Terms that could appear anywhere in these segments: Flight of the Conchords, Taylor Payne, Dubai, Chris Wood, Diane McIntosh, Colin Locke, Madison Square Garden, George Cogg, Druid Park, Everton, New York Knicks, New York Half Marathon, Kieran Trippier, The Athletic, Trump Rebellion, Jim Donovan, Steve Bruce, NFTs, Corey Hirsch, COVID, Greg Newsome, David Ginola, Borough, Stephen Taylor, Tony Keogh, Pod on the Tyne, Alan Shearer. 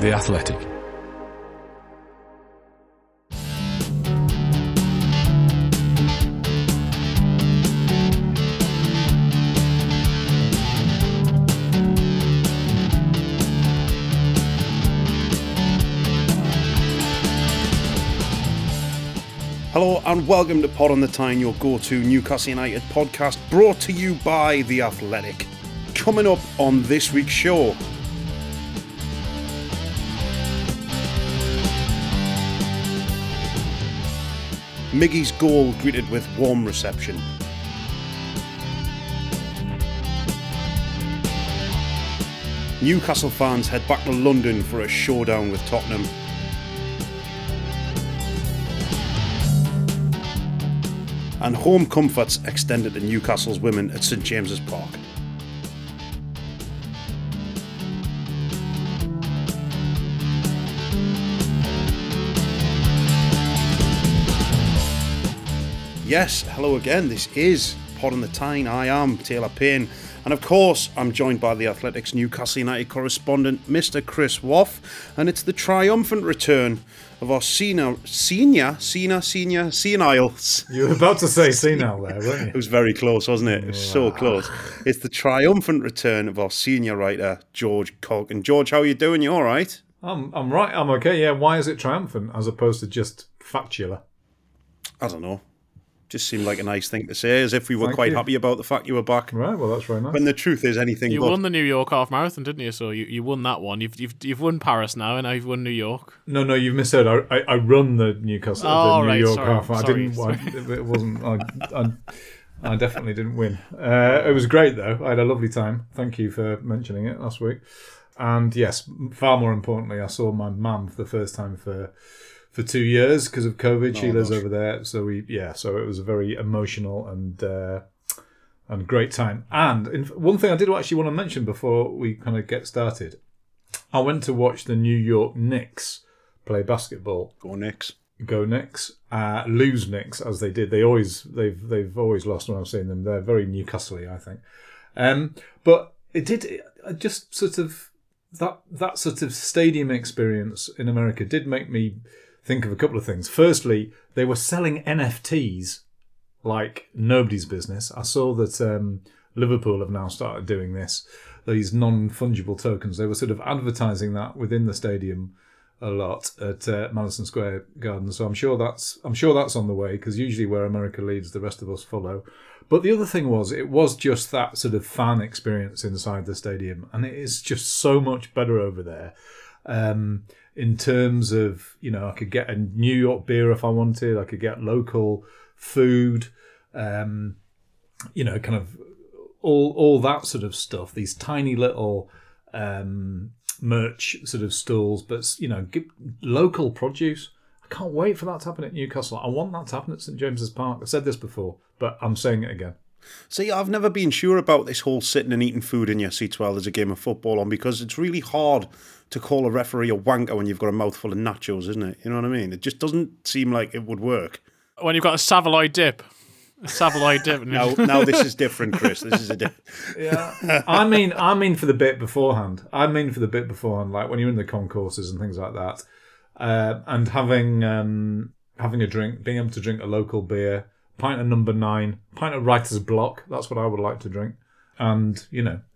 The Athletic. Hello and welcome to Pod on the Tyne, your go-to Newcastle United podcast, brought to you by The Athletic. Coming up on this week's show... Miggy's goal greeted with warm reception. Newcastle fans head back to London for a showdown with Tottenham. And home comforts extended to Newcastle's women at St. James's Park. Yes, hello again. This is Pod on the Tyne. I am Taylor Payne. And of course, I'm joined by The Athletic's Newcastle United correspondent, Mr. Chris Woff. And it's the triumphant return of our senile. You were about to say senile there, weren't you? It was very close, wasn't it? It was so close. It's the triumphant return of our senior writer, George Cogg. And George, how are you doing? You all right? I'm right. I'm okay. Yeah. Why is it triumphant as opposed to just factular? I don't know. Just seemed like a nice thing to say, as if we were happy about the fact you were back. Right, well, that's very nice. When the truth is anything you but... You won the New York half marathon, didn't you? So you won that one. You've won Paris now, and now you've won New York. No, you've misheard. I run the Newcastle, half marathon. I definitely didn't win. It was great, though. I had a lovely time. Thank you for mentioning it last week. And yes, far more importantly, I saw my mum for the first time for 2 years because of COVID. She lives over there, so it was a very emotional and great time. And one thing I did actually want to mention before we kind of get started, I went to watch the New York Knicks play basketball. Go Knicks! Lose Knicks as they did. They've always lost when I've seen them. They're very Newcastle-y, I think. But it did just sort of that sort of stadium experience in America did make me think of a couple of things. Firstly, they were selling NFTs like nobody's business. I saw that Liverpool have now started doing this, these non-fungible tokens. They were sort of advertising that within the stadium a lot at Madison Square Garden. So I'm sure that's on the way, because usually where America leads, the rest of us follow. But the other thing was, it was just that sort of fan experience inside the stadium, and it is just so much better over there. In terms of, I could get a New York beer if I wanted. I could get local food, kind of all that sort of stuff. These tiny little merch sort of stalls, but, local produce. I can't wait for that to happen at Newcastle. I want that to happen at St. James's Park. I've said this before, but I'm saying it again. See, I've never been sure about this whole sitting and eating food in your seats while there's a game of football on, because it's really hard to call a referee a wanker when you've got a mouthful of nachos, isn't it? You know what I mean? It just doesn't seem like it would work. When you've got a Savoy dip. No, this is different, Chris. This is a dip. Yeah. I mean for the bit beforehand. Like when you're in the concourses and things like that, and having a drink, being able to drink a local beer. Pint of number 9, pint of writer's block, that's what I would like to drink, and,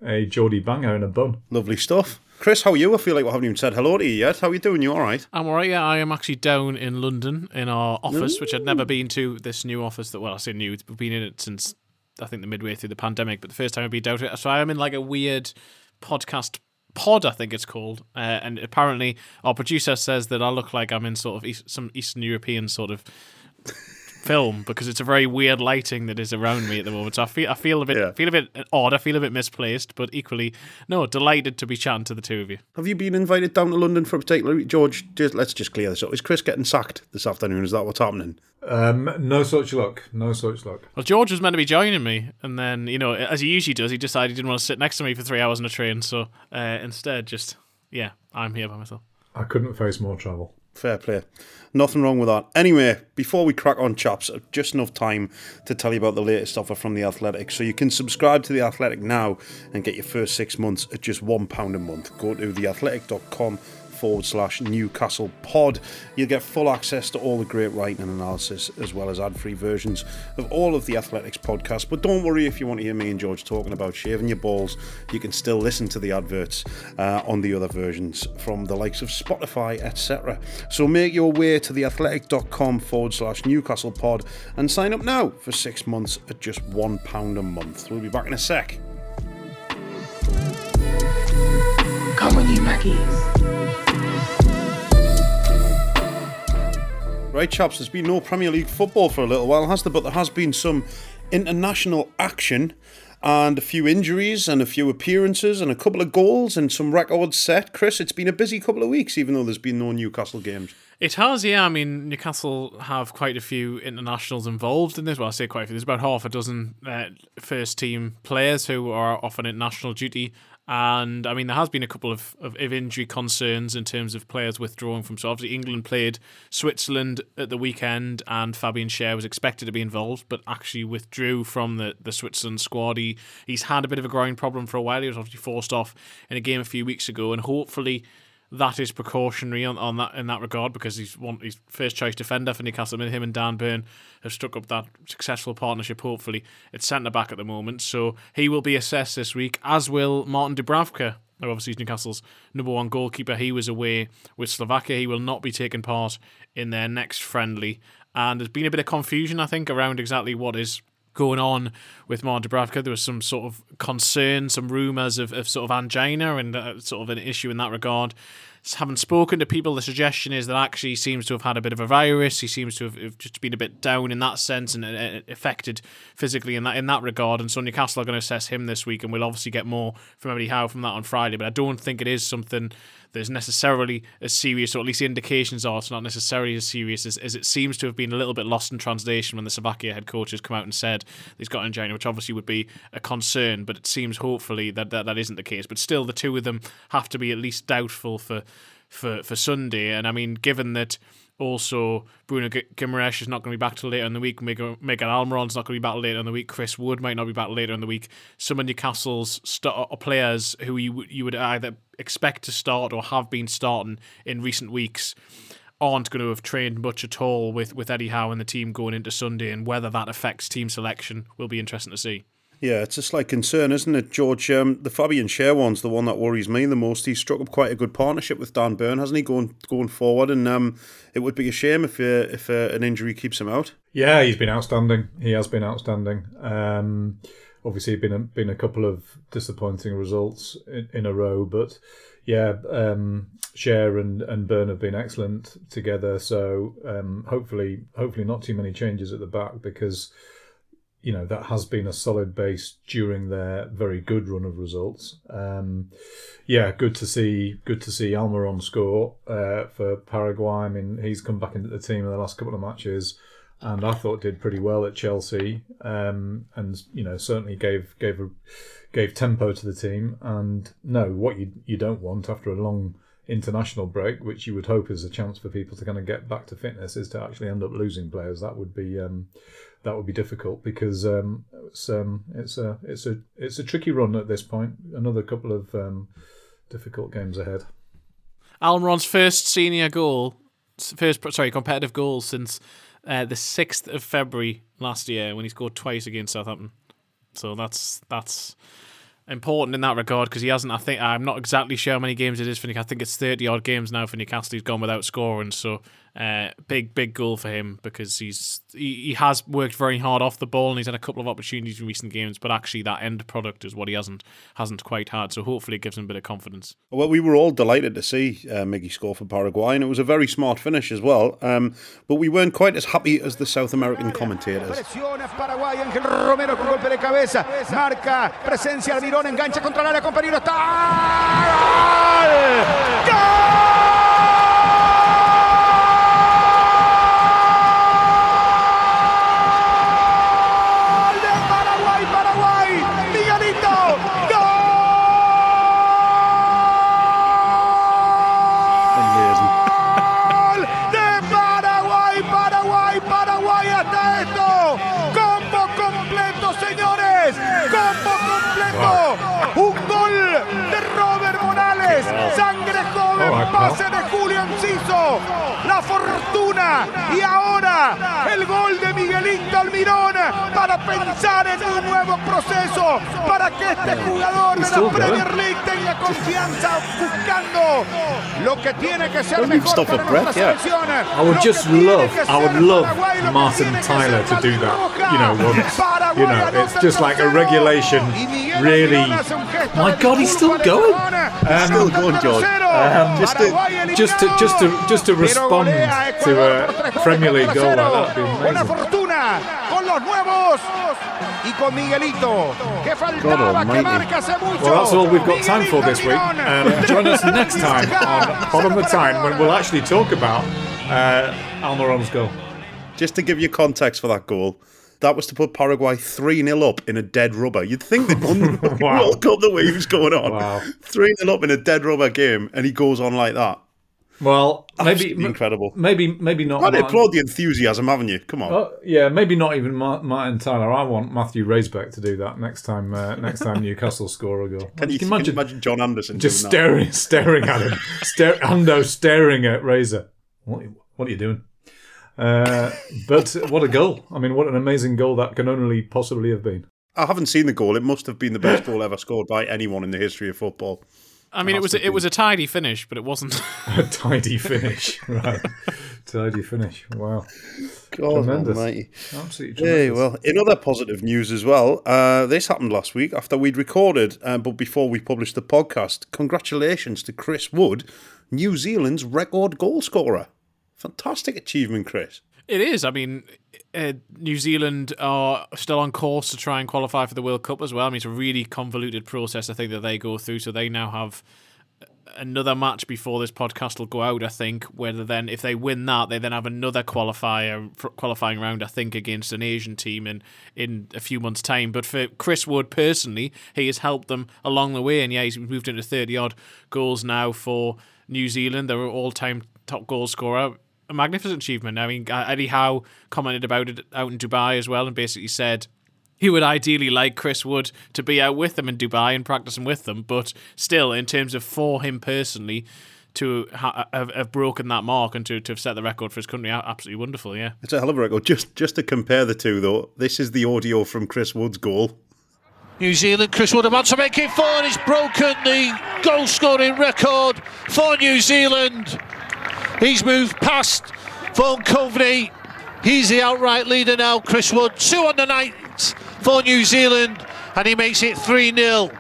a Geordie banger in a bun. Lovely stuff. Chris, how are you? I feel like we haven't even said hello to you yet. How are you doing? You all right? I'm all right, yeah. I am actually down in London in our office, which I'd never been to, this new office that, well, I say new, we've been in it since, I think, the midway through the pandemic, but the first time I've been down to it. So I am in like a weird podcast pod, I think it's called, and apparently our producer says that I look like I'm in sort of some Eastern European sort of... film because it's a very weird lighting that is around me at the moment. So I feel a bit odd. I feel a bit misplaced, but equally, no, delighted to be chatting to the two of you. Have you been invited down to London for a particular week, George? Let's just clear this up. Is Chris getting sacked this afternoon? Is that what's happening? No such luck. Well, George was meant to be joining me, and then, you know, as he usually does, he decided he didn't want to sit next to me for 3 hours on a train. So instead, I'm here by myself. I couldn't face more travel. Fair play. Nothing wrong with that. Anyway, before we crack on, chaps, just enough time to tell you about the latest offer from The Athletic. So you can subscribe to The Athletic now and get your first 6 months at just £1 a month. Go to theathletic.com/Newcastle Pod. You'll get full access to all the great writing and analysis, as well as ad-free versions of all of The Athletic's podcasts. But don't worry, if you want to hear me and George talking about shaving your balls, you can still listen to the adverts on the other versions from the likes of Spotify, etc. So make your way to theathletic.com/Newcastle Pod and sign up now for 6 months at just £1 a month. We'll be back in a sec. Come on, you Maggies. Right, chaps, there's been no Premier League football for a little while, has there? But there has been some international action and a few injuries and a few appearances and a couple of goals and some records set. Chris, it's been a busy couple of weeks, even though there's been no Newcastle games. It has, yeah. I mean, Newcastle have quite a few internationals involved in this. Well, I say quite a few. There's about half a dozen first-team players who are off on international duty. And, I mean, there has been a couple of injury concerns in terms of players withdrawing from... So, obviously, England played Switzerland at the weekend and Fabian Schär was expected to be involved, but actually withdrew from the Switzerland squad. He's had a bit of a groin problem for a while. He was obviously forced off in a game a few weeks ago, and hopefully that is precautionary on that in that regard, because he's first choice defender for Newcastle. I mean, him and Dan Burn have struck up that successful partnership, hopefully, at centre-back at the moment. So he will be assessed this week, as will Martin Dubravka, who obviously is Newcastle's number one goalkeeper. He was away with Slovakia. He will not be taking part in their next friendly. And there's been a bit of confusion, I think, around exactly what is going on with Martin Dubravka. There was some sort of concern, some rumours of sort of angina and sort of an issue in that regard. Having spoken to people, the suggestion is that actually he seems to have had a bit of a virus. He seems to have just been a bit down in that sense and affected physically in that regard. And so Newcastle are going to assess him this week, and we'll obviously get more from Eddie Howe from that on Friday. But I don't think it is something that's necessarily as serious, or at least the indications are it's not necessarily as serious as it seems to have been a little bit lost in translation when the Slovakia head coach has come out and said he's got angina, which obviously would be a concern. But it seems hopefully that isn't the case. But still, the two of them have to be at least doubtful for Sunday. And I mean, given that also Bruno Guimaraes is not going to be back till later in the week, Miguel Almirón's not going to be back later in the week, Chris Wood might not be back later in the week, some of Newcastle's players who you would either expect to start or have been starting in recent weeks aren't going to have trained much at all with Eddie Howe and the team going into Sunday, and whether that affects team selection will be interesting to see. Yeah, it's a slight concern, isn't it, George? The Fabian Schär one's the one that worries me the most. He's struck up quite a good partnership with Dan Burn, hasn't he, going forward? And it would be a shame if an injury keeps him out. Yeah, he's been outstanding. He has been outstanding. Obviously, been a couple of disappointing results in a row, but yeah, Schär and Burn have been excellent together. So hopefully not too many changes at the back, because you know, that has been a solid base during their very good run of results. Good to see Almirón score for Paraguay. I mean, he's come back into the team in the last couple of matches, and I thought did pretty well at Chelsea. And you know, certainly gave tempo to the team. And no, what you don't want after a long international break, which you would hope is a chance for people to kind of get back to fitness, is to actually end up losing players. That would be difficult, because it's a tricky run at this point. Another couple of difficult games ahead. Almirón's competitive goal since the 6th of February last year, when he scored twice against Southampton. So that's important in that regard, because he hasn't. I think, I'm not exactly sure how many games it is for Newcastle. I think it's 30 odd games now for Newcastle he's gone without scoring. So Big goal for him, because he has worked very hard off the ball and he's had a couple of opportunities in recent games, but actually that end product is what he hasn't quite had. So hopefully it gives him a bit of confidence. Well, we were all delighted to see Miggy score for Paraguay, and it was a very smart finish as well. But we weren't quite as happy as the South American commentators. Pase de Julián Siso, la fortuna y ahora el gol de Miguelito Almirón para pensar en un nuevo proceso, para que este jugador de la Premier League tenga confianza buscando lo que tiene que ser mejor para nuestra selección. I would love Martin Tyler to do that, you know, once. You know, it's just like a regulation, really. My God, he's still going. George. Just to respond to a Premier League goal like that would be amazing. God almighty. Well, that's all we've got time for this week. Join us next time on Pod on the Tyne, when we'll actually talk about Almirón's goal. Just to give you context for that goal, that was to put Paraguay 3-0 up in a dead rubber. You'd think they'd won the World Cup the way he was going on. 3-0 up in a dead rubber game, and he goes on like that. Well, absolutely incredible. Maybe not. Well, applaud the enthusiasm, haven't you? Come on. Yeah, maybe not even Martin Tyler. I want Matthew Raisbeck to do that next time. Next time Newcastle score a goal. Can you imagine John Anderson just staring at him? Ando staring at Razor. What are you doing? But what a goal! I mean, what an amazing goal that can only possibly have been. I haven't seen the goal. It must have been the best goal ever scored by anyone in the history of football. I mean, it was a tidy finish, but it wasn't a tidy finish, right? Tidy finish. Wow, God tremendous, almighty. Absolutely tremendous. Yeah, well, in other positive news as well, this happened last week after we'd recorded, but before we published the podcast. Congratulations to Chris Wood, New Zealand's record goal scorer. Fantastic achievement, Chris. It is. I mean, New Zealand are still on course to try and qualify for the World Cup as well. I mean, it's a really convoluted process, I think, that they go through. So they now have another match before this podcast will go out, I think, whether then if they win that, they then have another qualifying round, I think, against an Asian team in a few months' time. But for Chris Wood personally, he has helped them along the way. And yeah, he's moved into 30-odd goals now for New Zealand. They're all-time top goal scorer. A magnificent achievement. I mean, Eddie Howe commented about it out in Dubai as well and basically said he would ideally like Chris Wood to be out with them in Dubai and practicing with them, but still, in terms of for him personally, to have broken that mark and to have set the record for his country, absolutely wonderful, yeah. It's a hell of a record. Just to compare the two, though, this is the audio from Chris Wood's goal. New Zealand, Chris Wood about to make it four, and he's broken the goal-scoring record for New Zealand. He's moved past Vaughan Coveney. He's the outright leader now, Chris Wood. 2 on the night for New Zealand, and he makes it 3-0.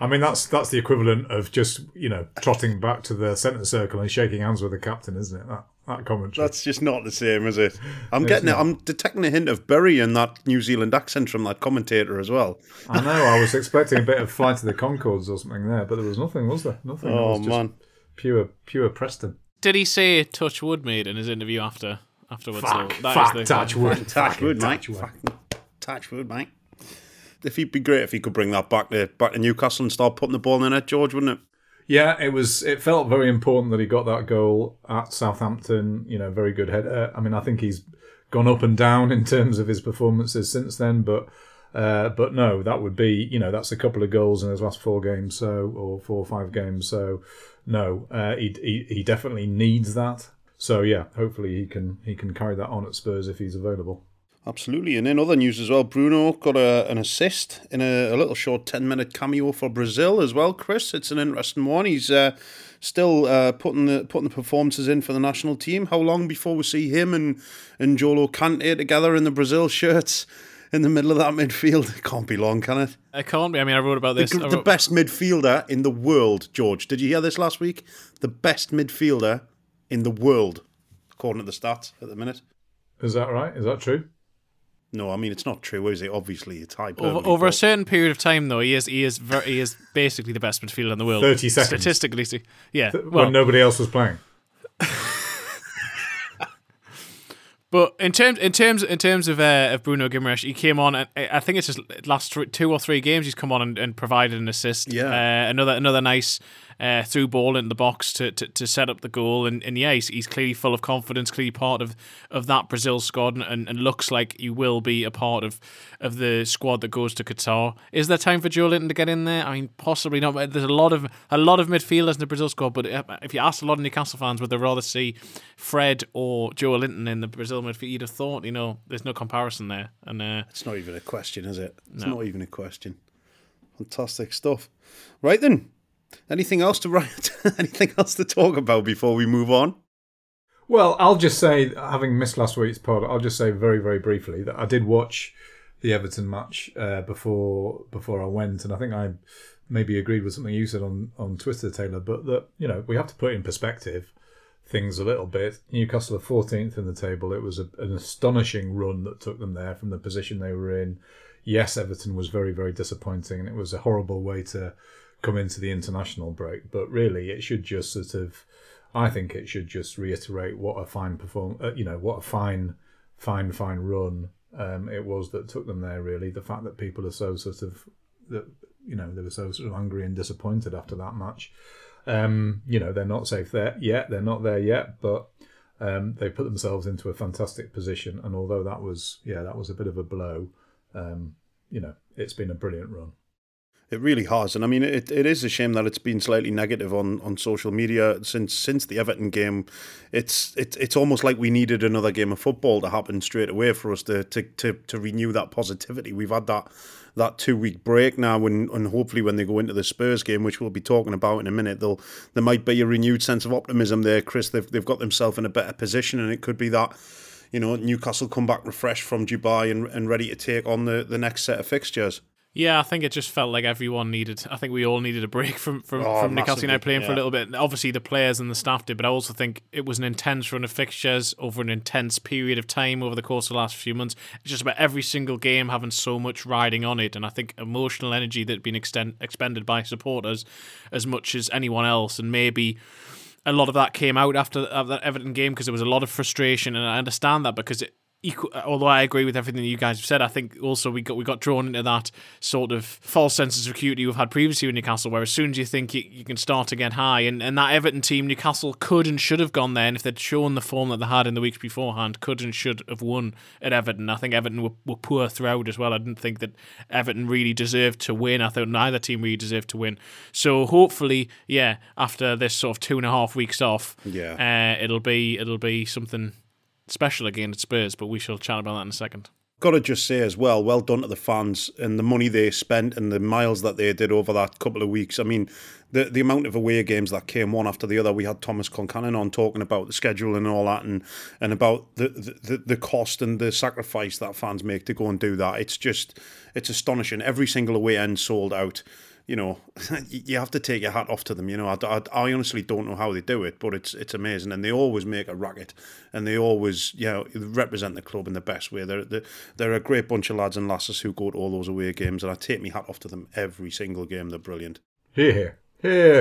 I mean, that's the equivalent of just, you know, trotting back to the centre circle and shaking hands with the captain, isn't it? That commentary. That's just not the same, is it? I'm detecting a hint of Bury in that New Zealand accent from that commentator as well. I know. I was expecting a bit of Flight of the Conchords or something there, but there was nothing, was there? Nothing. Oh, man. Pure Preston. Did he say touch wood, mate, in his interview afterwards? Touch wood, mate. If he'd be great if he could bring that back to Newcastle and start putting the ball in the net, George, wouldn't it? Yeah, it was. It felt very important that he got that goal at Southampton. You know, very good header. I mean, I think he's gone up and down in terms of his performances since then, but no, that would be, you know, that's a couple of goals in his last 4 games, so, or 4 or 5 games, so. No, he definitely needs that. So yeah, hopefully he can carry that on at Spurs if he's available. Absolutely. And in other news as well, Bruno got an assist in a little short 10-minute cameo for Brazil as well, Chris. It's an interesting one. He's still putting the performances in for the national team. How long before we see him and N'Golo Kante together in the Brazil shirts in the middle of that midfield? It can't be long, can it? It can't be. I mean, I wrote about this. The best midfielder in the world, George. Did you hear this last week? The best midfielder in the world, according to the stats at the minute. Is that right? Is that true? No, I mean, it's not true, is it? Obviously, it's hyperbole. Over a certain period of time, though, he is basically the best midfielder in the world. 30 seconds. Statistically, yeah. When nobody else was playing. But in terms of Bruno Guimaraes, he came on, and I think it's his last two or three games he's come on and provided an assist. Yeah. Another nice through ball in the box to set up the goal. And yeah, he's clearly full of confidence, clearly part of that Brazil squad, and looks like he will be a part of the squad that goes to Qatar. Is there time for Joelinton to get in there? I mean, possibly not. There's a lot of midfielders in the Brazil squad, but if you ask a lot of Newcastle fans, would they rather see Fred or Joelinton in the Brazil midfield, you'd have thought, you know, there's no comparison there, and it's not even a question, is it? Not even a question. Fantastic stuff. Right then, anything else to talk about before we move on? Well, I'll just say, having missed last week's pod, I'll just say very, very briefly that I did watch the Everton match before I went, and I think I maybe agreed with something you said on Twitter, Taylor, but that, you know, we have to put in perspective things a little bit. Newcastle are 14th in the table. It was an astonishing run that took them there from the position they were in. Yes, Everton was very, very disappointing, and it was a horrible way to come into the international break. But really, it should just reiterate what a fine fine run it was that took them there. Really, the fact that people are they were so angry and disappointed after that match. They're not safe there yet. They're not there yet, but they put themselves into a fantastic position. And although that was a bit of a blow, it's been a brilliant run. It really has, and I mean, it is a shame that it's been slightly negative on social media since the Everton game. It's almost like we needed another game of football to happen straight away for us to renew that positivity. We've had that 2-week break now, and hopefully when they go into the Spurs game, which we'll be talking about in a minute, there might be a renewed sense of optimism there, Chris. They've got themselves in a better position, and it could be that, you know, Newcastle come back refreshed from Dubai and ready to take on the next set of fixtures. Yeah, I think it just felt like I think we all needed a break from Newcastle United playing for a little bit. Obviously, the players and the staff did, but I also think it was an intense run of fixtures over an intense period of time over the course of the last few months. It's just about every single game having so much riding on it, and I think emotional energy that had been expended by supporters as much as anyone else, and maybe a lot of that came out after that Everton game because there was a lot of frustration, and I understand that because although I agree with everything that you guys have said, I think also we got drawn into that sort of false sense of security we've had previously with Newcastle, where as soon as you think you can start to get high, and that Everton team, Newcastle could and should have gone there, and if they'd shown the form that they had in the weeks beforehand, could and should have won at Everton. I think Everton were poor throughout as well. I didn't think that Everton really deserved to win. I thought neither team really deserved to win. So hopefully, yeah, after this sort of 2.5 weeks off, it'll be something special again at Spurs, but we shall chat about that in a second. Got to just say as well, well done to the fans and the money they spent and the miles that they did over that couple of weeks. I mean, the amount of away games that came one after the other. We had Thomas Concannon on talking about the schedule and all that, and about the cost and the sacrifice that fans make to go and do that. It's astonishing. Every single away end sold out. You know, you have to take your hat off to them. You know, I honestly don't know how they do it, but it's amazing. And they always make a racket, and they always, you know, represent the club in the best way. They're a great bunch of lads and lasses who go to all those away games, and I take my hat off to them every single game. They're brilliant. Yeah. Right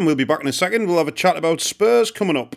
then, we'll be back in a second. We'll have a chat about Spurs coming up.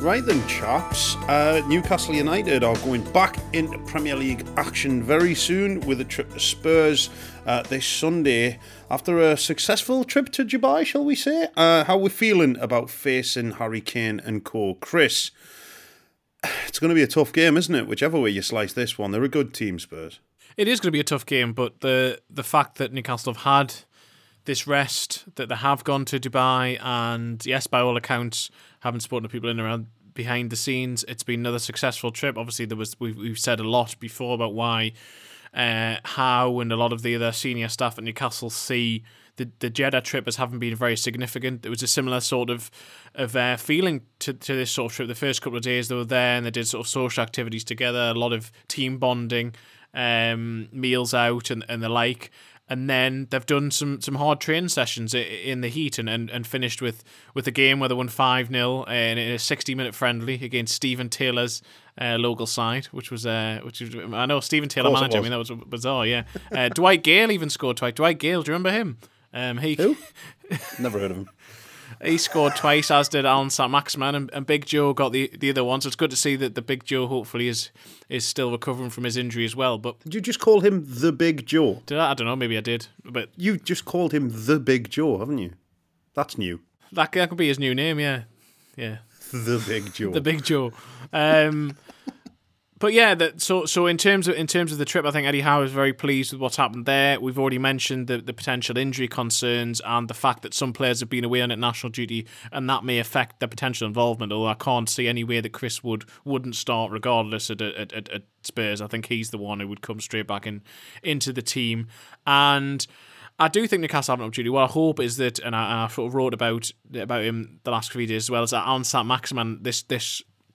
Right then, chaps, Newcastle United are going back into Premier League action very soon with a trip to Spurs this Sunday after a successful trip to Dubai, shall we say? How are we feeling about facing Harry Kane and co? Chris, it's going to be a tough game, isn't it? Whichever way you slice this one, they're a good team, Spurs. It is going to be a tough game, but the fact that Newcastle have had this rest, that they have gone to Dubai, and yes, by all accounts, having supported people in and around behind the scenes, it's been another successful trip. Obviously, we've said a lot before about why, how, and a lot of the other senior staff at Newcastle see the Jeddah trip as having been very significant. It was a similar sort of feeling to this sort of trip. The first couple of days they were there and they did sort of social activities together, a lot of team bonding, meals out and the like. And then they've done some hard training sessions in the heat and finished with a game where they won 5-0 in a 60-minute friendly against Stephen Taylor's local side, which was I know Stephen Taylor manager. I mean, that was bizarre, yeah. Dwight Gale even scored twice. Dwight Gale, do you remember him? Who? Never heard of him. He scored twice, as did Allan Saint-Maximin, and Big Joe got the other one. So it's good to see that the Big Joe hopefully is still recovering from his injury as well. But did you just call him the Big Joe? Did I? I don't know. Maybe I did. But you just called him the Big Joe, haven't you? That's new. That could be his new name. Yeah. The Big Joe. The Big Joe. But yeah, so in terms of the trip, I think Eddie Howe is very pleased with what's happened there. We've already mentioned the potential injury concerns and the fact that some players have been away on international duty, and that may affect their potential involvement, although I can't see any way that Chris Wood wouldn't start regardless at Spurs. I think he's the one who would come straight back into the team. And I do think Newcastle have an opportunity. What I hope is that, and I sort of wrote about him the last few days as well, is that Allan Saint-Maximin, this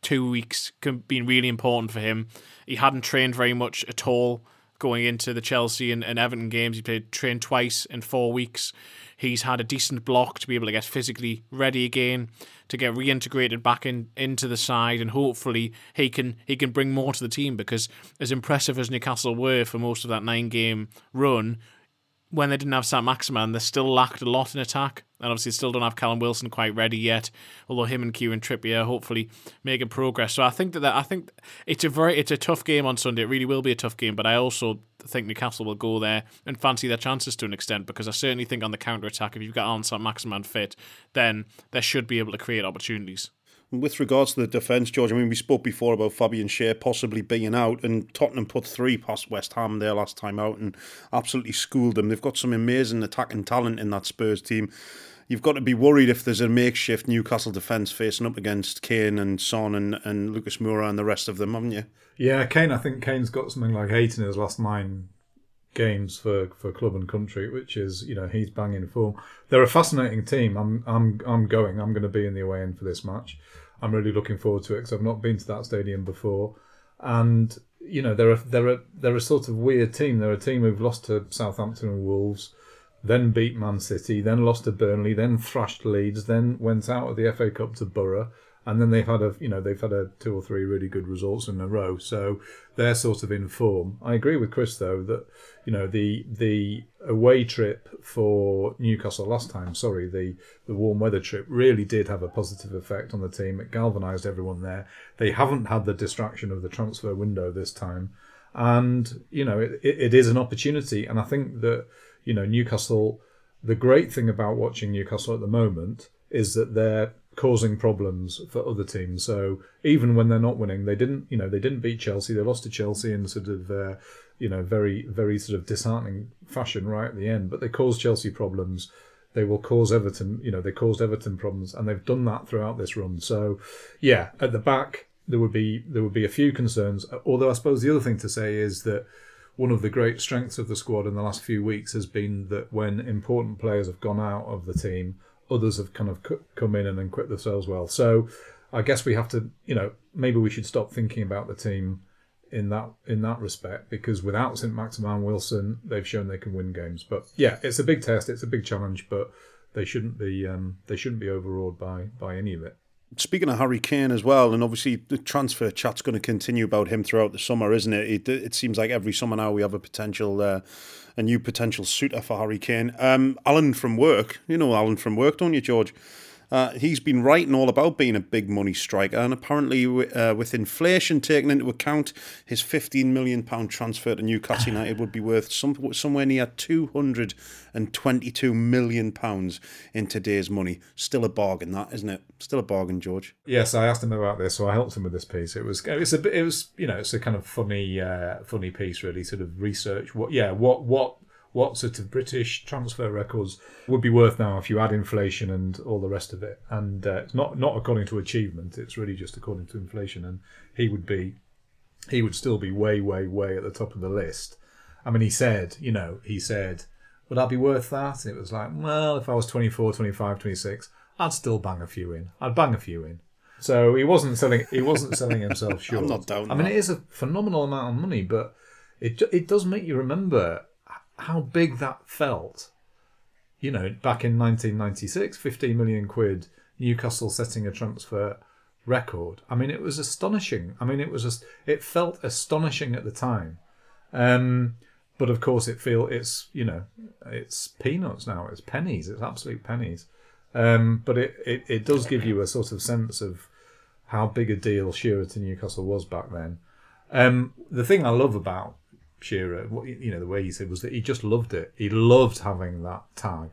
2 weeks been really important for him. He hadn't trained very much at all going into the Chelsea and Everton games. He trained twice in 4 weeks. He's had a decent block to be able to get physically ready again, to get reintegrated back into the side, and hopefully he can bring more to the team, because as impressive as Newcastle were for most of that 9-game run, when they didn't have Saint-Maximin, they still lacked a lot in attack. And obviously still don't have Callum Wilson quite ready yet, although him and Kieran Trippier are hopefully making progress. So I think that it's a tough game on Sunday. It really will be a tough game, but I also think Newcastle will go there and fancy their chances to an extent, because I certainly think on the counter-attack, if you've got Allan Saint-Maximin fit, then they should be able to create opportunities. With regards to the defence, George, I mean, we spoke before about Fabian Schär possibly being out, and Tottenham put 3 past West Ham there last time out and absolutely schooled them. They've got some amazing attacking talent in that Spurs team. You've got to be worried if there's a makeshift Newcastle defence facing up against Kane and Son and Lucas Moura and the rest of them, haven't you? Yeah, Kane, I think Kane's got something like 8 in his last 9 games for club and country, which is, you know, he's banging form. They're a fascinating team. I'm going to be in the away end for this match. I'm really looking forward to it because I've not been to that stadium before, and you know they're a sort of weird team. They're a team who've lost to Southampton and Wolves, then beat Man City, then lost to Burnley, then thrashed Leeds, then went out of the FA Cup to Borough, and then they've had 2 or 3 really good results in a row. So they're sort of in form. I agree with Chris though that you know the away trip for Newcastle last time, the warm weather trip, really did have a positive effect on the team. It galvanised everyone there. They haven't had the distraction of the transfer window this time. And, you know, it is an opportunity. And I think that, you know, Newcastle, the great thing about watching Newcastle at the moment is that they're causing problems for other teams. So even when they're not winning, they didn't beat Chelsea. They lost to Chelsea in sort of very, very sort of disheartening fashion right at the end, but they caused Chelsea problems. they will cause Everton, you know, they caused Everton problems, and they've done that throughout this run. So, yeah, at the back there would be a few concerns. Although I suppose the other thing to say is that one of the great strengths of the squad in the last few weeks has been that when important players have gone out of the team, others have kind of come in and equipped themselves well. So I guess we have to, you know, maybe we should stop thinking about the team in that respect, because without Saint-Maximin and Wilson, they've shown they can win games. But yeah, it's a big test, it's a big challenge, but they shouldn't be overawed by any of it. Speaking of Harry Kane as well, and obviously the transfer chat's going to continue about him throughout the summer, isn't it? It seems like every summer now we have a new potential suitor for Harry Kane. Alan from work, don't you, George? He's been writing all about being a big money striker, and apparently with inflation taken into account, his £15 million transfer to Newcastle United would be worth somewhere near £222 million in today's money. Still a bargain, that, isn't it? Still a bargain, George. Yes, I asked him about this, so I helped him with this piece. It's a kind of funny piece, really, sort of research. What sort of British transfer records would be worth now if you add inflation and all the rest of it? And it's not according to achievement; it's really just according to inflation. And he would still be way, way, way at the top of the list. I mean, he said, would I be worth that? And it was like, well, if I was 24, 25, 26, I'd still bang a few in. So he wasn't selling himself short. I'm not down. I mean, it is a phenomenal amount of money, but it does make you remember how big that felt, you know, back in 1996, 15 million quid, Newcastle setting a transfer record. I mean, it was astonishing. I mean, it felt astonishing at the time. But of course, it's peanuts now. It's pennies. It's absolute pennies. But it does give you a sort of sense of how big a deal Shearer to Newcastle was back then. The thing I love about Shearer, you know, the way he said was that he just loved it. He loved having that tag.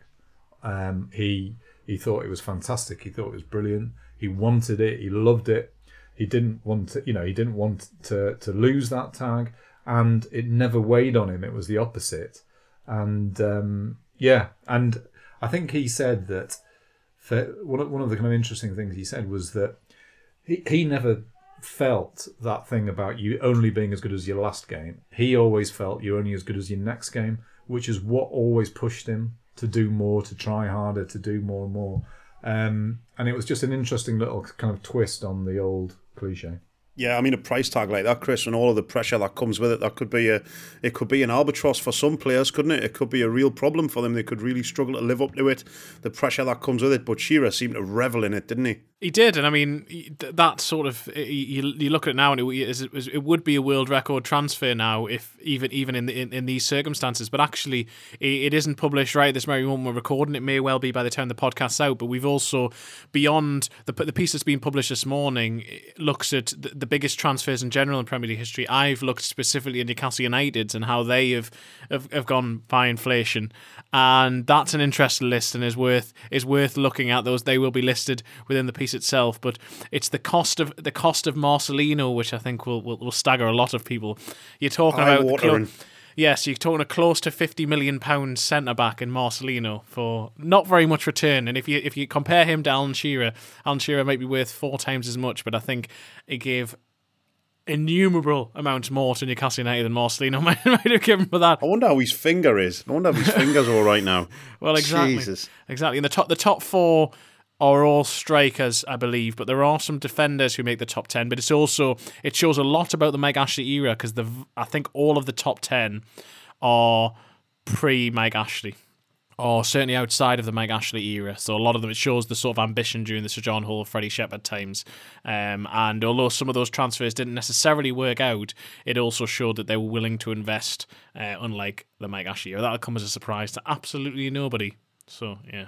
He thought it was fantastic. He thought it was brilliant. He wanted it. He loved it. He didn't want to, you know, to lose that tag, and it never weighed on him. It was the opposite. And and I think he said that one of the kind of interesting things he said was that he never felt that thing about you only being as good as your last game. He always felt you're only as good as your next game, which is what always pushed him to do more, to try harder, to do more and more. And it was just an interesting little kind of twist on the old cliche. Yeah, I mean, a price tag like that, Chris, and all of the pressure that comes with it, it could be an albatross for some players, couldn't it? It could be a real problem for them. They could really struggle to live up to it, the pressure that comes with it. But Shearer seemed to revel in it, didn't he? He did, and I mean, that sort of, you look at it now, and it would be a world record transfer now, if even in these circumstances. But actually, it isn't published right this very moment we're recording. It may well be by the time the podcast's out. But we've also, beyond the piece that's been published this morning, looks at the biggest transfers in general in Premier League history. I've looked specifically at Newcastle United's and how they have gone by inflation, and that's an interesting list and is worth looking at. Those, they will be listed within the piece itself, but it's the cost of Marcelino, which I think will stagger a lot of people. You're talking about you're talking a close to £50 million centre back in Marcelino for not very much return. And if you compare him to Alan Shearer might be worth four times as much, but I think it gave innumerable amounts more to Newcastle United than Marcelino might have given for that. I wonder how his finger is. I wonder how his finger's all right now. Well, exactly, Jesus. Exactly. And the top four are all strikers, I believe, but there are some defenders who make the top 10. But it's also, it shows a lot about the Mike Ashley era, because I think all of the top 10 are pre-Mike Ashley, or certainly outside of the Mike Ashley era. So a lot of them, it shows the sort of ambition during the Sir John Hall, Freddie Shepherd times. And although some of those transfers didn't necessarily work out, it also showed that they were willing to invest, unlike the Mike Ashley era. That'll come as a surprise to absolutely nobody. So, yeah.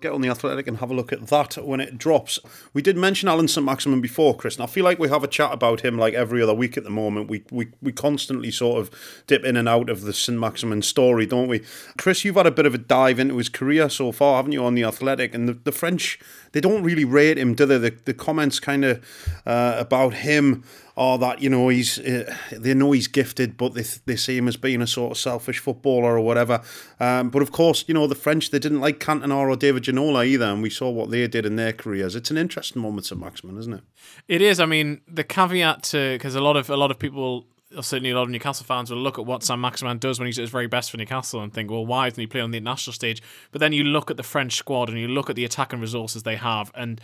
Get on The Athletic and have a look at that when it drops. We did mention Allan Saint-Maximin before, Chris, and I feel like we have a chat about him like every other week at the moment. We constantly sort of dip in and out of the Saint-Maximin story, don't we? Chris, you've had a bit of a dive into his career so far, haven't you, on The Athletic? And the French, they don't really rate him, do they? The comments kind of about him are that, you know, he's they know he's gifted, but they see him as being a sort of selfish footballer or whatever. But of course, you know, the French, they didn't like Cantona or David Ginola either, and we saw what they did in their careers. It's an interesting moment to Maximin, isn't it? It is. I mean, the caveat to, because a lot of people, certainly a lot of Newcastle fans, will look at what Saint-Maximin does when he's at his very best for Newcastle and think, well, why isn't he playing on the international stage? But then you look at the French squad and you look at the attacking resources they have, and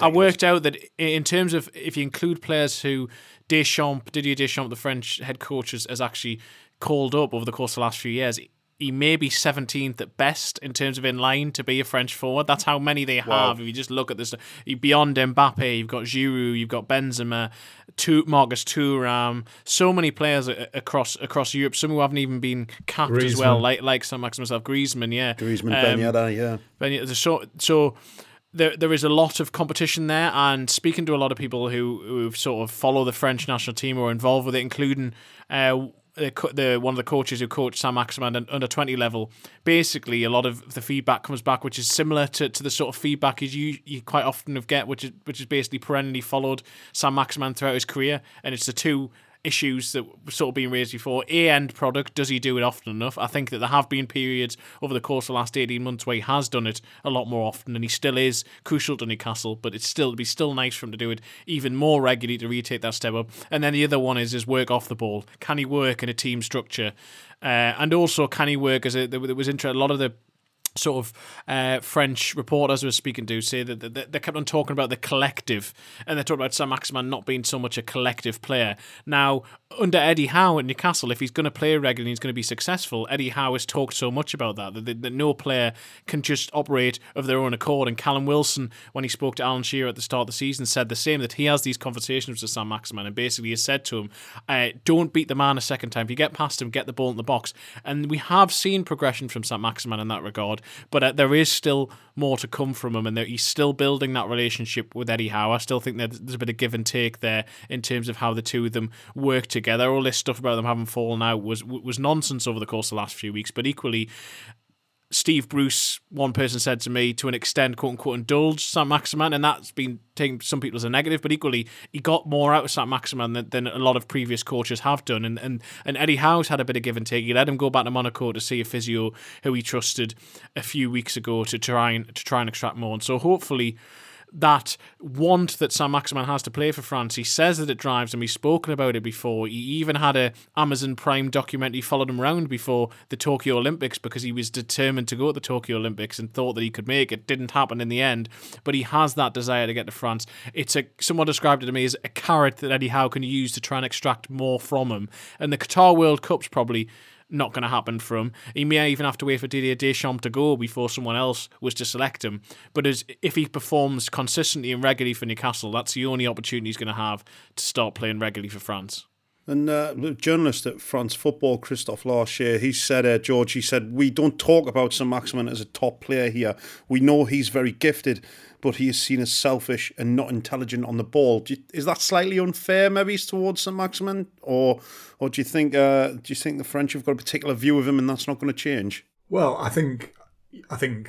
I worked out that in terms of, if you include players who Didier Deschamps, the French head coach, has actually called up over the course of the last few years, he may be 17th at best in terms of in line to be a French forward. That's how many they have. Wow. If you just look at this, beyond Mbappe, you've got Giroud, you've got Benzema, Marcus Thuram, so many players across Europe, some who haven't even been capped. Griezmann as well, like Saint-Maximin himself. Griezmann, Benyatta, yeah. Benyatta, so there is a lot of competition there, and speaking to a lot of people who sort of follow the French national team or are involved with it, including one of the coaches who coached Saint-Maximin at under-20 level, basically a lot of the feedback comes back, which is similar to the sort of feedback you quite often get, which is basically perennially followed Saint-Maximin throughout his career. And it's the two issues that were sort of being raised before. End product, does he do it often enough? I think that there have been periods over the course of the last 18 months where he has done it a lot more often, and he still is crucial to Newcastle, but it'd be still nice for him to do it even more regularly, to retake that step up. And then the other one is his work off the ball. Can he work in a team structure? And also, can he work as a lot of the sort of French reporters we're speaking to say that they kept on talking about the collective, and they talked about Saint-Maximin not being so much a collective player. Now, under Eddie Howe at Newcastle, if he's going to play regularly and he's going to be successful, Eddie Howe has talked so much about that no player can just operate of their own accord. And Callum Wilson, when he spoke to Alan Shearer at the start of the season, said the same, that he has these conversations with Saint-Maximin and basically has said to him, don't beat the man a second time. If you get past him, get the ball in the box. And we have seen progression from Saint-Maximin in that regard, but there is still more to come from him, and he's still building that relationship with Eddie Howe. I still think there's a bit of give and take there in terms of how the two of them work together. All this stuff about them having fallen out was nonsense over the course of the last few weeks, but equally, Steve Bruce, one person said to me, to an extent, quote-unquote, indulged Saint-Maximin, and that's been taken some people as a negative, but equally, he got more out of Saint-Maximin than a lot of previous coaches have done, and Eddie Howe's had a bit of give and take. He let him go back to Monaco to see a physio who he trusted a few weeks ago to try and extract more, and so hopefully that want that Saint-Maximin has to play for France, he says that it drives him. He's spoken about it before. He even had an Amazon Prime documentary followed him around before the Tokyo Olympics because he was determined to go to the Tokyo Olympics and thought that he could make it. Didn't happen in the end, but he has that desire to get to France. Someone described it to me as a carrot that Eddie Howe can use to try and extract more from him. And the Qatar World Cup's probably not going to happen for him. He may even have to wait for Didier Deschamps to go before someone else was to select him. But if he performs consistently and regularly for Newcastle, that's the only opportunity he's going to have to start playing regularly for France. And the journalist at France Football, Christophe Larcher, he said, George, he said, we don't talk about Saint-Maximin as a top player here. We know he's very gifted, but he is seen as selfish and not intelligent on the ball. Is that slightly unfair, maybe, towards Saint-Maximin, or do you think the French have got a particular view of him, and that's not going to change? Well, I think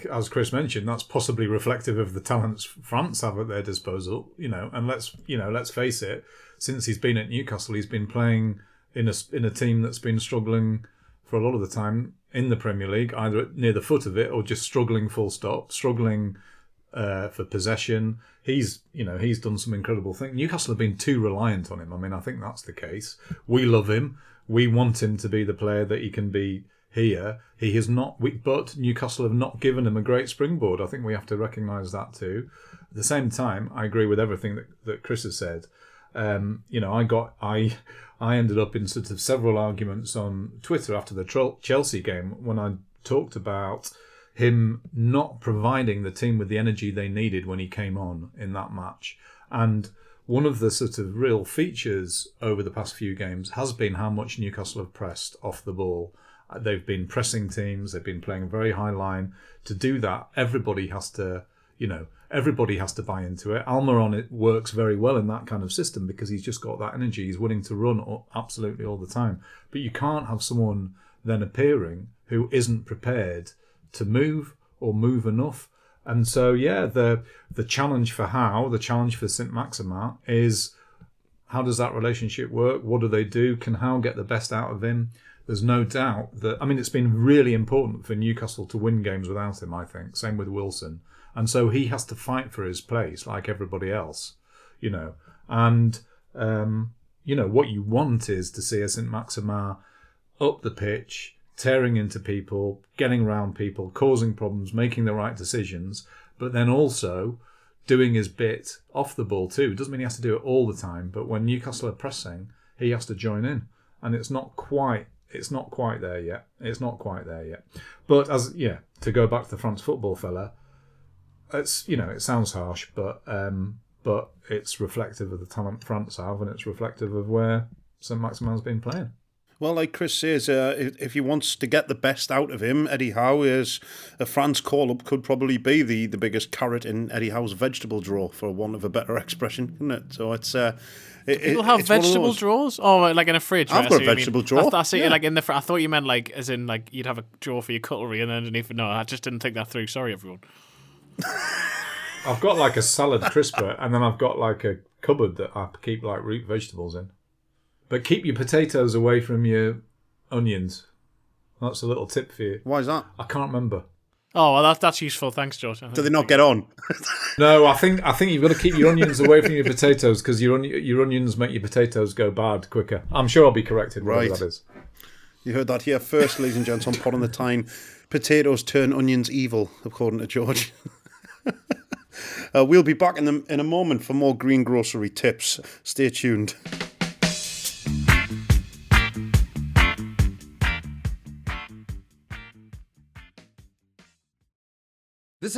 as Chris mentioned, that's possibly reflective of the talents France have at their disposal. You know, and let's face it. Since he's been at Newcastle, he's been playing in a team that's been struggling for a lot of the time in the Premier League, either near the foot of it or just struggling full stop, struggling for possession. He's done some incredible things. Newcastle have been too reliant on him. I mean, I think that's the case. We love him. We want him to be the player that he can be here. He is not. But Newcastle have not given him a great springboard. I think we have to recognise that too. At the same time, I agree with everything that Chris has said. I ended up in sort of several arguments on Twitter after the Chelsea game when I talked about him not providing the team with the energy they needed when he came on in that match. And one of the sort of real features over the past few games has been how much Newcastle have pressed off the ball. They've been pressing teams, they've been playing a very high line. To do that, everybody has to buy into it. Almiron, it works very well in that kind of system because he's just got that energy. He's willing to run absolutely all the time. But you can't have someone then appearing who isn't prepared to move or move enough. And so, yeah, the challenge for Howe, the challenge for Saint-Maximin is how does that relationship work? What do they do? Can Howe get the best out of him? There's no doubt that, I mean, it's been really important for Newcastle to win games without him, I think. Same with Wilson. And so he has to fight for his place like everybody else, you know. And, you know, what you want is to see a Saint-Maximin up the pitch, tearing into people, getting around people, causing problems, making the right decisions, but then also doing his bit off the ball too. It doesn't mean he has to do it all the time, but when Newcastle are pressing, he has to join in. And it's not quite there yet. But as to go back to the France football fella, it's, you know, it sounds harsh, but it's reflective of the talent France have, and it's reflective of where Saint-Maximin's been playing. Well, like Chris says, if he wants to get the best out of him, Eddie Howe is a France call-up could probably be the biggest carrot in Eddie Howe's vegetable drawer, for want of a better expression, isn't it? So it's people have vegetable drawers, or like in a fridge. I've got a vegetable drawer. I see. Like in the I thought you meant like as in like you'd have a drawer for your cutlery, and then underneath. No, I just didn't think that through. Sorry, everyone. I've got like a salad crisper, and then I've got like a cupboard that I keep like root vegetables in. But keep your potatoes away from your onions. That's a little tip for you. Why is that? I can't remember. Oh, well, that's useful. Thanks, George. Do they not get on? No, I think you've got to keep your onions away from your potatoes because your onions make your potatoes go bad quicker. I'm sure I'll be corrected. Right. That is. You heard that here first, ladies and gents, on Pod on the Tyne. Potatoes turn onions evil, according to George. We'll be back in a moment for more green grocery tips. Stay tuned. This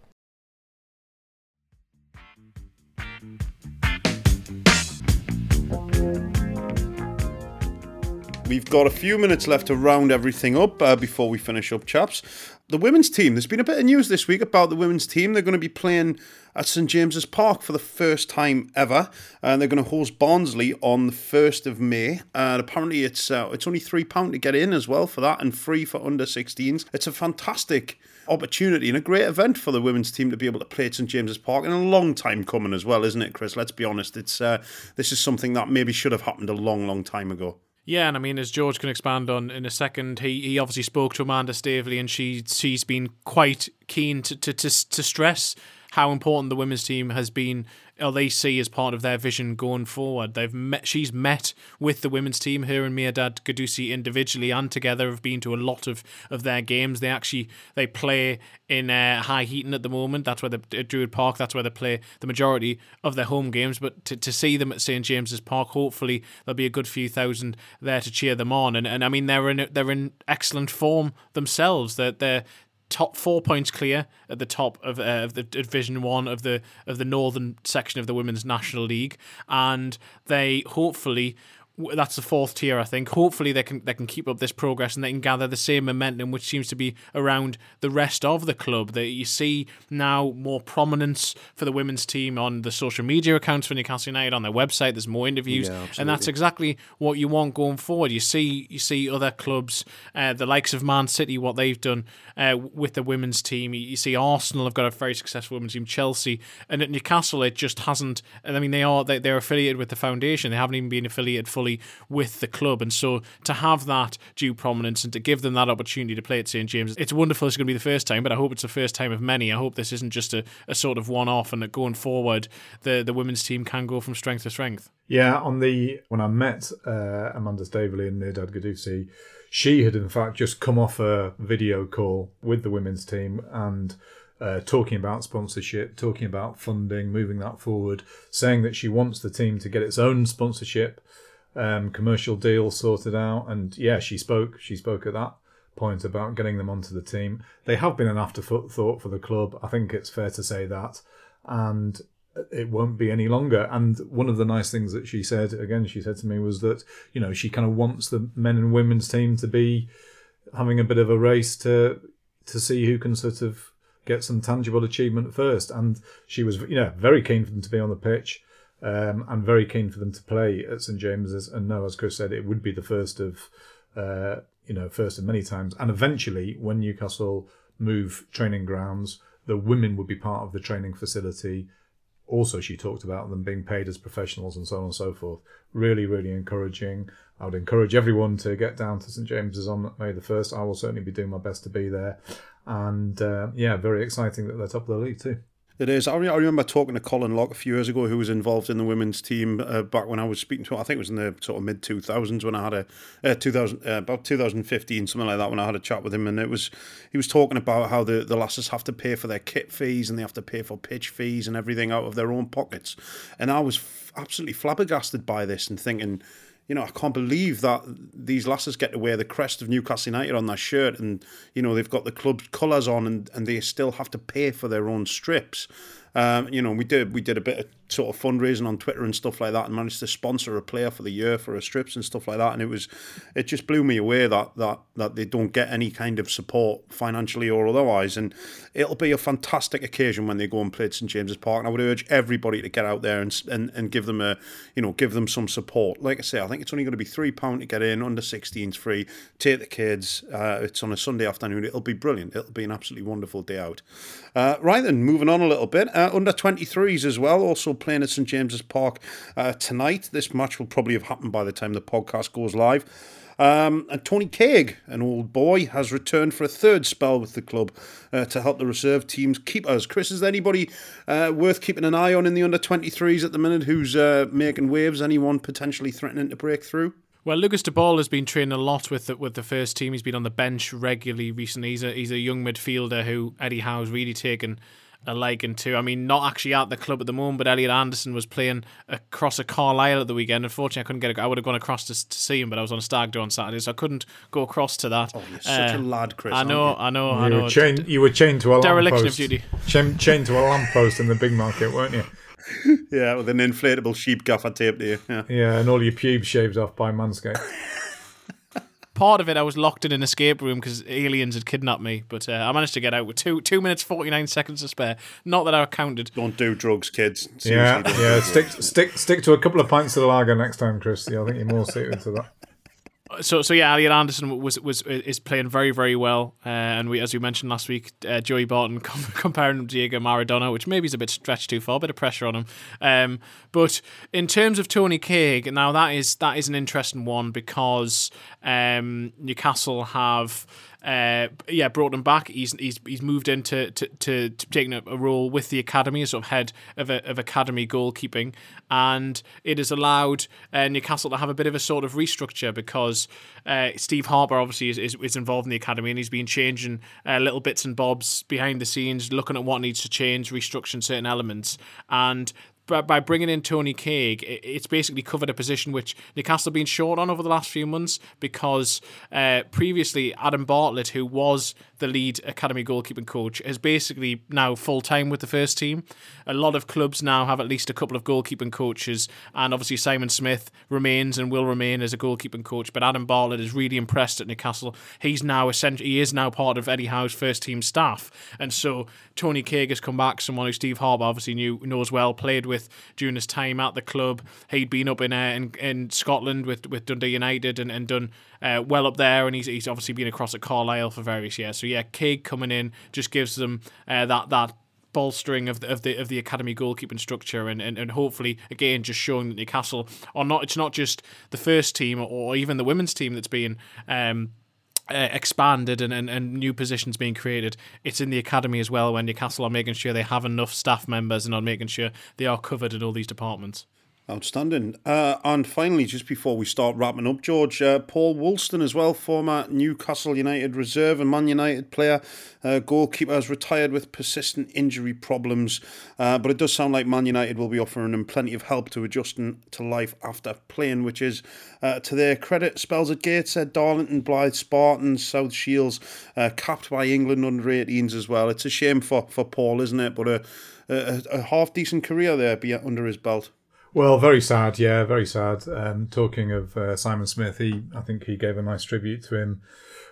We've got a few minutes left to round everything up before we finish up, chaps. The women's team. There's been a bit of news this week about the women's team. They're going to be playing at St. James's Park for the first time ever. And they're going to host Barnsley on the 1st of May. And apparently it's only £3 to get in as well for that, and free for under 16s. It's a fantastic opportunity and a great event for the women's team to be able to play at St. James's Park, and a long time coming as well, isn't it, Chris? Let's be honest. It's this is something that maybe should have happened a long, long time ago. Yeah, and I mean, as George can expand on in a second, he obviously spoke to Amanda Stavely, and she's been quite keen to stress how important the women's team has been, or they see as part of their vision going forward. She's met with the women's team, her and Mehrdad Ghodoussi individually and together, have been to a lot of their games. They play in High Heaton at the moment. That's where at Druid Park, that's where they play the majority of their home games. But to see them at St. James's Park, hopefully there'll be a good few thousand there to cheer them on. And I mean, they're in excellent form themselves. They're top 4 points clear at the top of the Division 1 of the northern section of the Women's National League, and they hopefully, that's the fourth tier, I think. Hopefully they can keep up this progress, and they can gather the same momentum which seems to be around the rest of the club. That you see now more prominence for the women's team on the social media accounts for Newcastle United, on their website. There's more interviews, and that's exactly what you want going forward. You see other clubs, the likes of Man City, what they've done with the women's team. You see Arsenal have got a very successful women's team, Chelsea, and at Newcastle it just hasn't. I mean, they're affiliated with the foundation. They haven't even been affiliated fully directly with the club. And so to have that due prominence and to give them that opportunity to play at St. James, it's wonderful. It's going to be the first time, but I hope it's the first time of many. I hope this isn't just a sort of one-off, and that going forward, the women's team can go from strength to strength. Yeah, when I met Amanda Stavely and Mehrdad Ghodoussi, she had in fact just come off a video call with the women's team and talking about sponsorship, talking about funding, moving that forward, saying that she wants the team to get its own sponsorship, commercial deal sorted out. And yeah, she spoke at that point about getting them onto the team. They have been an afterthought for the club. I think it's fair to say that. And it won't be any longer. And one of the nice things that she said, again, she said to me, was that, you know, she kind of wants the men and women's team to be having a bit of a race to see who can sort of get some tangible achievement first. And she was, you know, very keen for them to be on the pitch, and very keen for them to play at St. James's. And no, as Chris said, it would be the first of many times. And eventually, when Newcastle move training grounds, the women would be part of the training facility. Also, she talked about them being paid as professionals and so on and so forth. Really, really encouraging. I would encourage everyone to get down to St. James's on May the 1st. I will certainly be doing my best to be there. And yeah, very exciting that they're top of the league too. It is. I remember talking to Colin Locke a few years ago, who was involved in the women's team back when I was speaking to him. I think it was in the sort of mid-2000s when I had about 2015, something like that, when I had a chat with him. And he was talking about how the lasses have to pay for their kit fees and they have to pay for pitch fees and everything out of their own pockets. And I was absolutely flabbergasted by this and thinking, you know, I can't believe that these lasses get to wear the crest of Newcastle United on their shirt, and, you know, they've got the club's colours on, and they still have to pay for their own strips. You know, we did a bit of sort of fundraising on Twitter and stuff like that, and managed to sponsor a player for the year for her strips and stuff like that. And it just blew me away that they don't get any kind of support financially or otherwise. And it'll be a fantastic occasion when they go and play at St. James's Park. And I would urge everybody to get out there and give them give them some support. Like I say, I think it's only going to be £3 to get in, under 16s free. Take the kids. It's on a Sunday afternoon. It'll be brilliant. It'll be an absolutely wonderful day out. Right then, moving on a little bit. Under 23s as well, also playing at St. James's Park tonight. This match will probably have happened by the time the podcast goes live. And Tony Keogh, an old boy, has returned for a third spell with the club to help the reserve team's keepers. Chris, is there anybody worth keeping an eye on in the under 23s at the minute who's making waves? Anyone potentially threatening to break through? Well, Lucas Diboll has been training a lot with the first team. He's been on the bench regularly recently. He's a young midfielder who Eddie Howe's really taken a liking to. I mean, not actually at the club at the moment, but Elliot Anderson was playing across at Carlisle at the weekend. Unfortunately, I couldn't get I would have gone across to see him, but I was on a stag do on Saturday, so I couldn't go across to that. Oh, you're such a lad, Chris. I know. You were chained to a dereliction of duty. Chained to a lamppost in the big market, weren't you? Yeah, with an inflatable sheep gaffer tape to you. Yeah, and all your pubes shaved off by Manscaped. Part of it, I was locked in an escape room because aliens had kidnapped me, but I managed to get out with 2 minutes, 49 seconds to spare. Not that I counted. Don't do drugs, kids. Seriously, yeah. Stick to a couple of pints of lager next time, Chris. Yeah, I think you're more suited to that. So yeah, Elliot Anderson is playing very, very well, and as we mentioned last week, Joey Barton comparing him to Diego Maradona, which maybe is a bit stretched too far, a bit of pressure on him. But in terms of Tony Keogh, now that is an interesting one because Newcastle have brought him back. He's moved into to taking a role with the academy as sort of head of academy goalkeeping, and it has allowed Newcastle to have a bit of a sort of restructure because Steve Harper obviously is involved in the academy, and he's been changing little bits and bobs behind the scenes, looking at what needs to change, restructuring certain elements, and by bringing in Tony Keogh, it's basically covered a position which Newcastle have been short on over the last few months because previously Adam Bartlett, who was the lead academy goalkeeping coach, is basically now full-time with the first team. A lot of clubs now have at least a couple of goalkeeping coaches, and obviously Simon Smith remains and will remain as a goalkeeping coach, but Adam Bartlett is really impressed at Newcastle. He is now part of Eddie Howe's first team staff, and so Tony Keogh has come back, someone who Steve Harper obviously knows well, played with during his time at the club. He'd been up in Scotland with Dundee United and done well up there, and he's obviously been across at Carlisle for various years. So yeah, Keogh coming in just gives them that bolstering of the academy goalkeeping structure, and hopefully again just showing that Newcastle are not. It's not just the first team or even the women's team that's being expanded and new positions being created. It's in the academy as well, when Newcastle are making sure they have enough staff members and are making sure they are covered in all these departments. Outstanding. And finally, just before we start wrapping up, George, Paul Woolston as well, former Newcastle United reserve and Man United player, goalkeeper, has retired with persistent injury problems. But it does sound like Man United will be offering him plenty of help to adjusting to life after playing, which is to their credit. Spells at Gateshead, Darlington, Blyth, Spartans, South Shields, capped by England under-18s as well. It's a shame for Paul, isn't it? But a half-decent career there be under his belt. Well, very sad, yeah, very sad. Talking of Simon Smith, I think he gave a nice tribute to him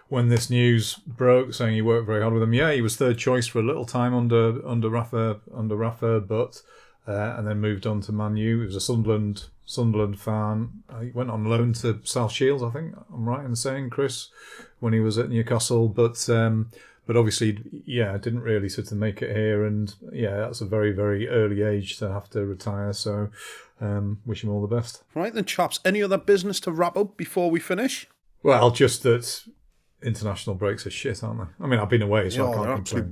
when this news broke, saying he worked very hard with him. Yeah, he was third choice for a little time under Rafa, but and then moved on to Man U. He was a Sunderland fan. He went on loan to South Shields, I think I'm right in saying, Chris, when he was at Newcastle, but obviously, yeah, didn't really sort of make it here, and yeah, that's a very, very early age to have to retire. So. Wish him all the best. Right then, chaps, any other business to wrap up before we finish? Well, just that international breaks are shit, aren't they? I mean, I've been away, so I can't complain.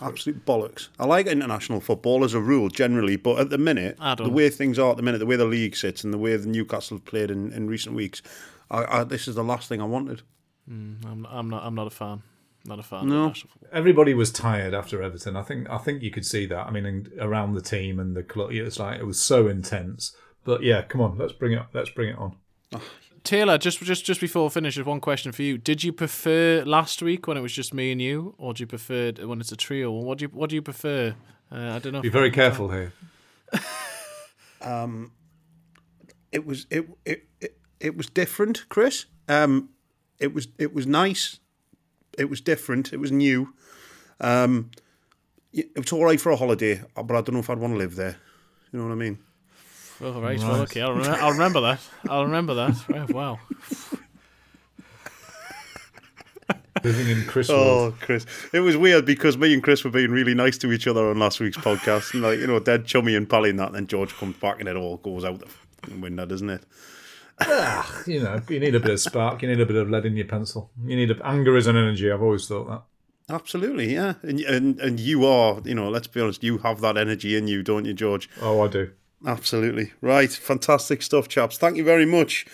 Absolute bollocks. I like international football as a rule, generally, but at the minute, the way things are at the minute, the way the league sits and the way the Newcastle have played in recent weeks, I this is the last thing I wanted. I'm not a fan. Not a fan. No. Everybody was tired after Everton. I think you could see that. I mean, around the team and the club, it's like it was so intense. But yeah, come on, let's bring it up. Let's bring it on. Taylor, just before we finish, there's one question for you. Did you prefer last week when it was just me and you, or do you prefer when it's a trio? What do you prefer? I don't know. Be very careful here. It was different, Chris. It was nice. It was different. It was new. It was all right for a holiday, but I don't know if I'd want to live there. You know what I mean? All right. Nice. Well, okay. I'll remember that. Wow. Living in Chris. Oh, Chris. It was weird because me and Chris were being really nice to each other on last week's podcast, and like, you know, dead chummy and pally and that. And then George comes back, and it all goes out the window, doesn't it? You know, you need a bit of spark. You need a bit of lead in your pencil. You need anger is an energy. I've always thought that. Absolutely, yeah. And you are, you know, let's be honest, you have that energy in you, don't you, George? Oh, I do. Absolutely. Right. Fantastic stuff, chaps. Thank you very much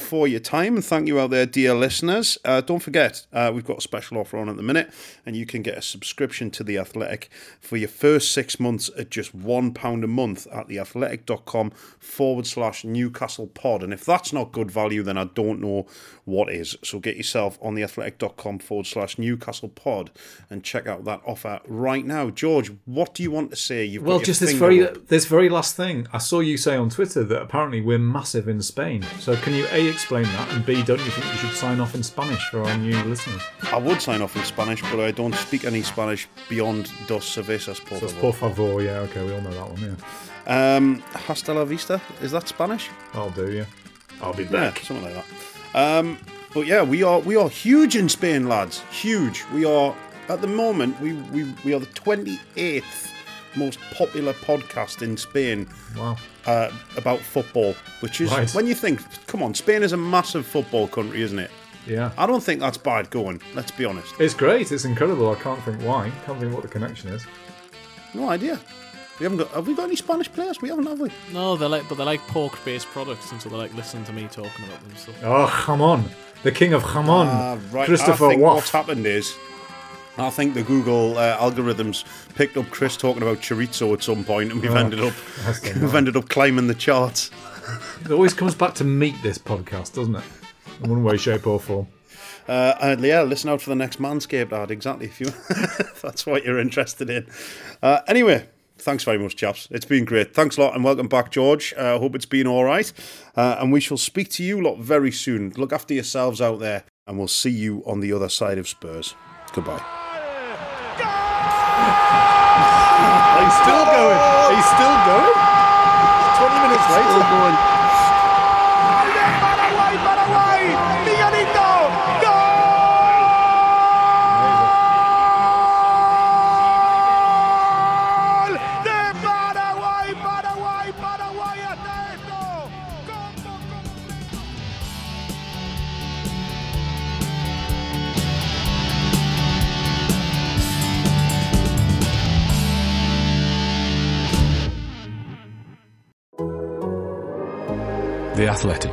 for your time, and thank you out there, dear listeners. Don't forget, we've got a special offer on at the minute, and you can get a subscription to The Athletic for your first 6 months at just £1 a month at theathletic.com/NewcastlePod. And if that's not good value, then I don't know what is. So get yourself on theathletic.com/NewcastlePod and check out that offer right now. George, what do you want to say? This very last thing. I saw you say on Twitter that apparently we're massive in Spain. So can you A, explain that, and B, don't you think we should sign off in Spanish for our new listeners? I would sign off in Spanish, but I don't speak any Spanish beyond dos cervezas, por favor. Yeah, okay, we all know that one, yeah. Hasta la vista, is that Spanish? I'll do, yeah. I'll be back. Yeah, something like that. But yeah, we are huge in Spain, lads. Huge. We are, at the moment, we are the 28th most popular podcast in Spain. Wow. About football, which is right. When you think, come on, Spain is a massive football country, isn't it? Yeah. I don't think that's bad going, let's be honest. It's great, it's incredible. I can't think why. Can't think what the connection is. No idea. Have we got any Spanish players? We haven't, have we? No, they're like pork-based products, and so they like listening to me talking about them. So. Oh, jamón. The king of jamón. Right. Christopher Watt. What's happened is, I think the Google algorithms picked up Chris talking about chorizo at some point, and we've ended up climbing the charts. It always comes back to meat, this podcast, doesn't it? In one way, shape, or form. Yeah, listen out for the next Manscaped ad, exactly, if that's what you're interested in. Anyway, thanks very much, chaps. It's been great. Thanks a lot, and welcome back, George. I hope it's been all right, and we shall speak to you lot very soon. Look after yourselves out there, and we'll see you on the other side of Spurs. Goodbye. He's still going. 20 minutes later. Still going. Paraguay! Miguelito! Goal! The Athletic.